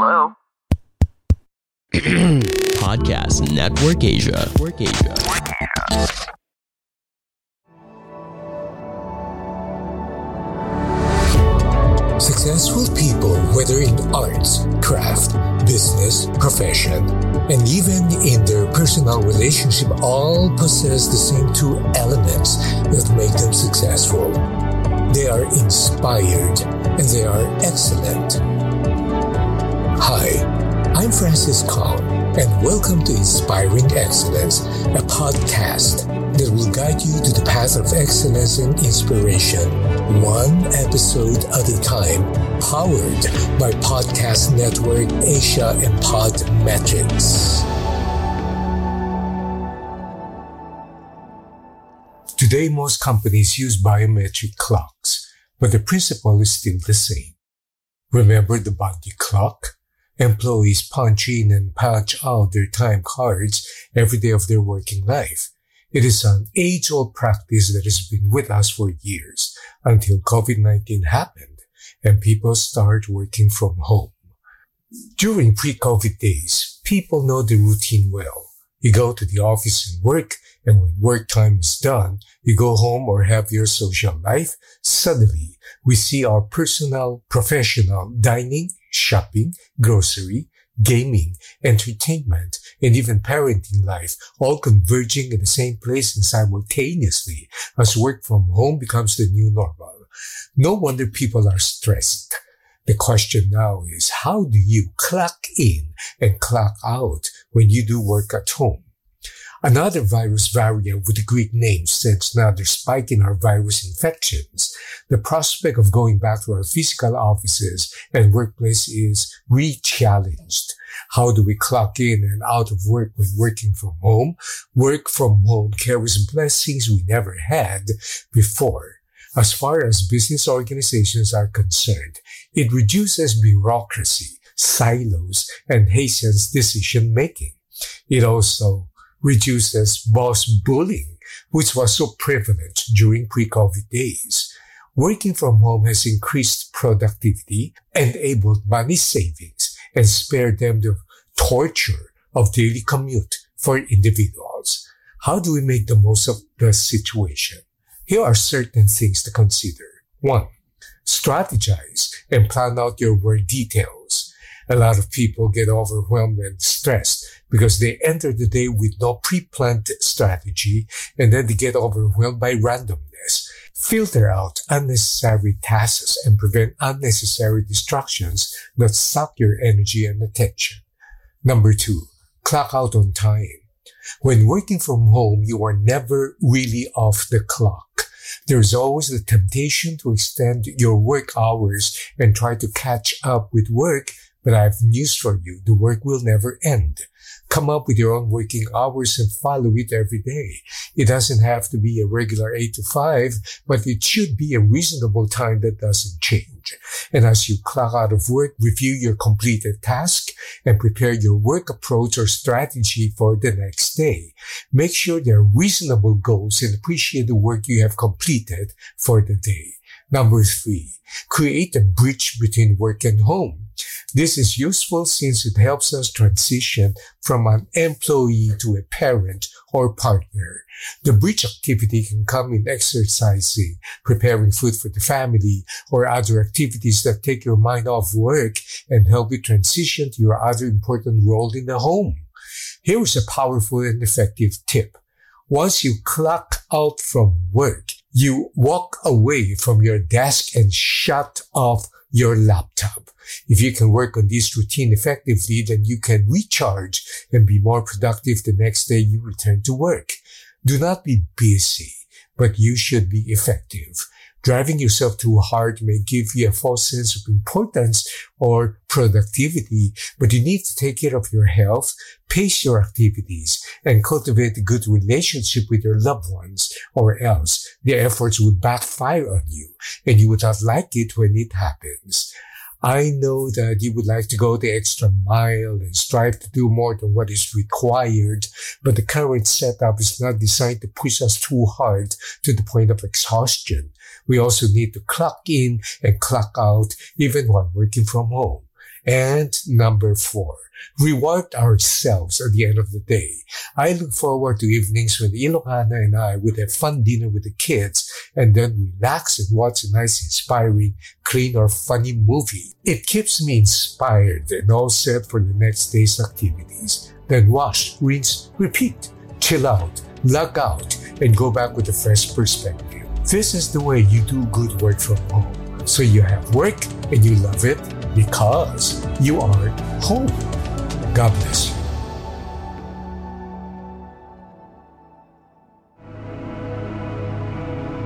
Hello? Podcast Network Asia. Successful people, whether in arts, craft, business, profession, and even in their personal relationship, all possess the same two elements that make them successful. They are inspired and they are excellent. Hi, I'm Francis Kong, and welcome to Inspiring Excellence, a podcast that will guide you to the path of excellence and inspiration, one episode at a time, powered by Podcast Network Asia and Podmetrics. Today, most companies use biometric clocks, but the principle is still the same. Remember the body clock? Employees punch in and punch out their time cards every day of their working life. It is an age-old practice that has been with us for years until COVID-19 happened and people started working from home. During pre-COVID days, people know the routine well. You go to the office and work, and when work time is done, you go home or have your social life. Suddenly, we see our personal, professional, dining, shopping, grocery, gaming, entertainment, and even parenting life all converging in the same place and simultaneously as work from home becomes the new normal. No wonder people are stressed. The question now is, how do you clock in and clock out when you do work at home? Another virus variant with a Greek name sends another spike in our virus infections. The prospect of going back to our physical offices and workplace is re-challenged. How do we clock in and out of work when working from home? Work from home carries blessings we never had before. As far as business organizations are concerned, it reduces bureaucracy, silos, and hastens decision-making. It also reduces boss bullying, which was so prevalent during pre-COVID days. Working from home has increased productivity, enabled money savings, and spared them the torture of daily commute for individuals. How do we make the most of the situation? Here are certain things to consider. 1. Strategize and plan out your work details. A lot of people get overwhelmed and stressed because they enter the day with no pre-planned strategy, and then they get overwhelmed by randomness. Filter out unnecessary tasks and prevent unnecessary distractions that suck your energy and attention. 2, clock out on time. When working from home, you are never really off the clock. There is always the temptation to extend your work hours and try to catch up with work, but I have news for you. The work will never end. Come up with your own working hours and follow it every day. It doesn't have to be a regular 8 to 5, but it should be a reasonable time that doesn't change. And as you clock out of work, review your completed task and prepare your work approach or strategy for the next day. Make sure there are reasonable goals and appreciate the work you have completed for the day. 3, create a bridge between work and home. This is useful since it helps us transition from an employee to a parent or partner. The bridge activity can come in exercising, preparing food for the family, or other activities that take your mind off work and help you transition to your other important role in the home. Here is a powerful and effective tip. Once you clock out from work, you walk away from your desk and shut off your laptop. If you can work on this routine effectively, then you can recharge and be more productive the next day you return to work. Do not be busy, but you should be effective. Driving yourself too hard may give you a false sense of importance or productivity, but you need to take care of your health, pace your activities, and cultivate a good relationship with your loved ones, or else their efforts would backfire on you, and you would not like it when it happens. I know that you would like to go the extra mile and strive to do more than what is required, but the current setup is not designed to push us too hard to the point of exhaustion. We also need to clock in and clock out even while working from home. And 4, reward ourselves at the end of the day. I look forward to evenings when Ilocana and I would have fun dinner with the kids and then relax and watch a nice, inspiring, clean or funny movie. It keeps me inspired and all set for the next day's activities. Then wash, rinse, repeat, chill out, log out, and go back with a fresh perspective. This is the way you do good work from home. So you have work and you love it because you are home. God bless you.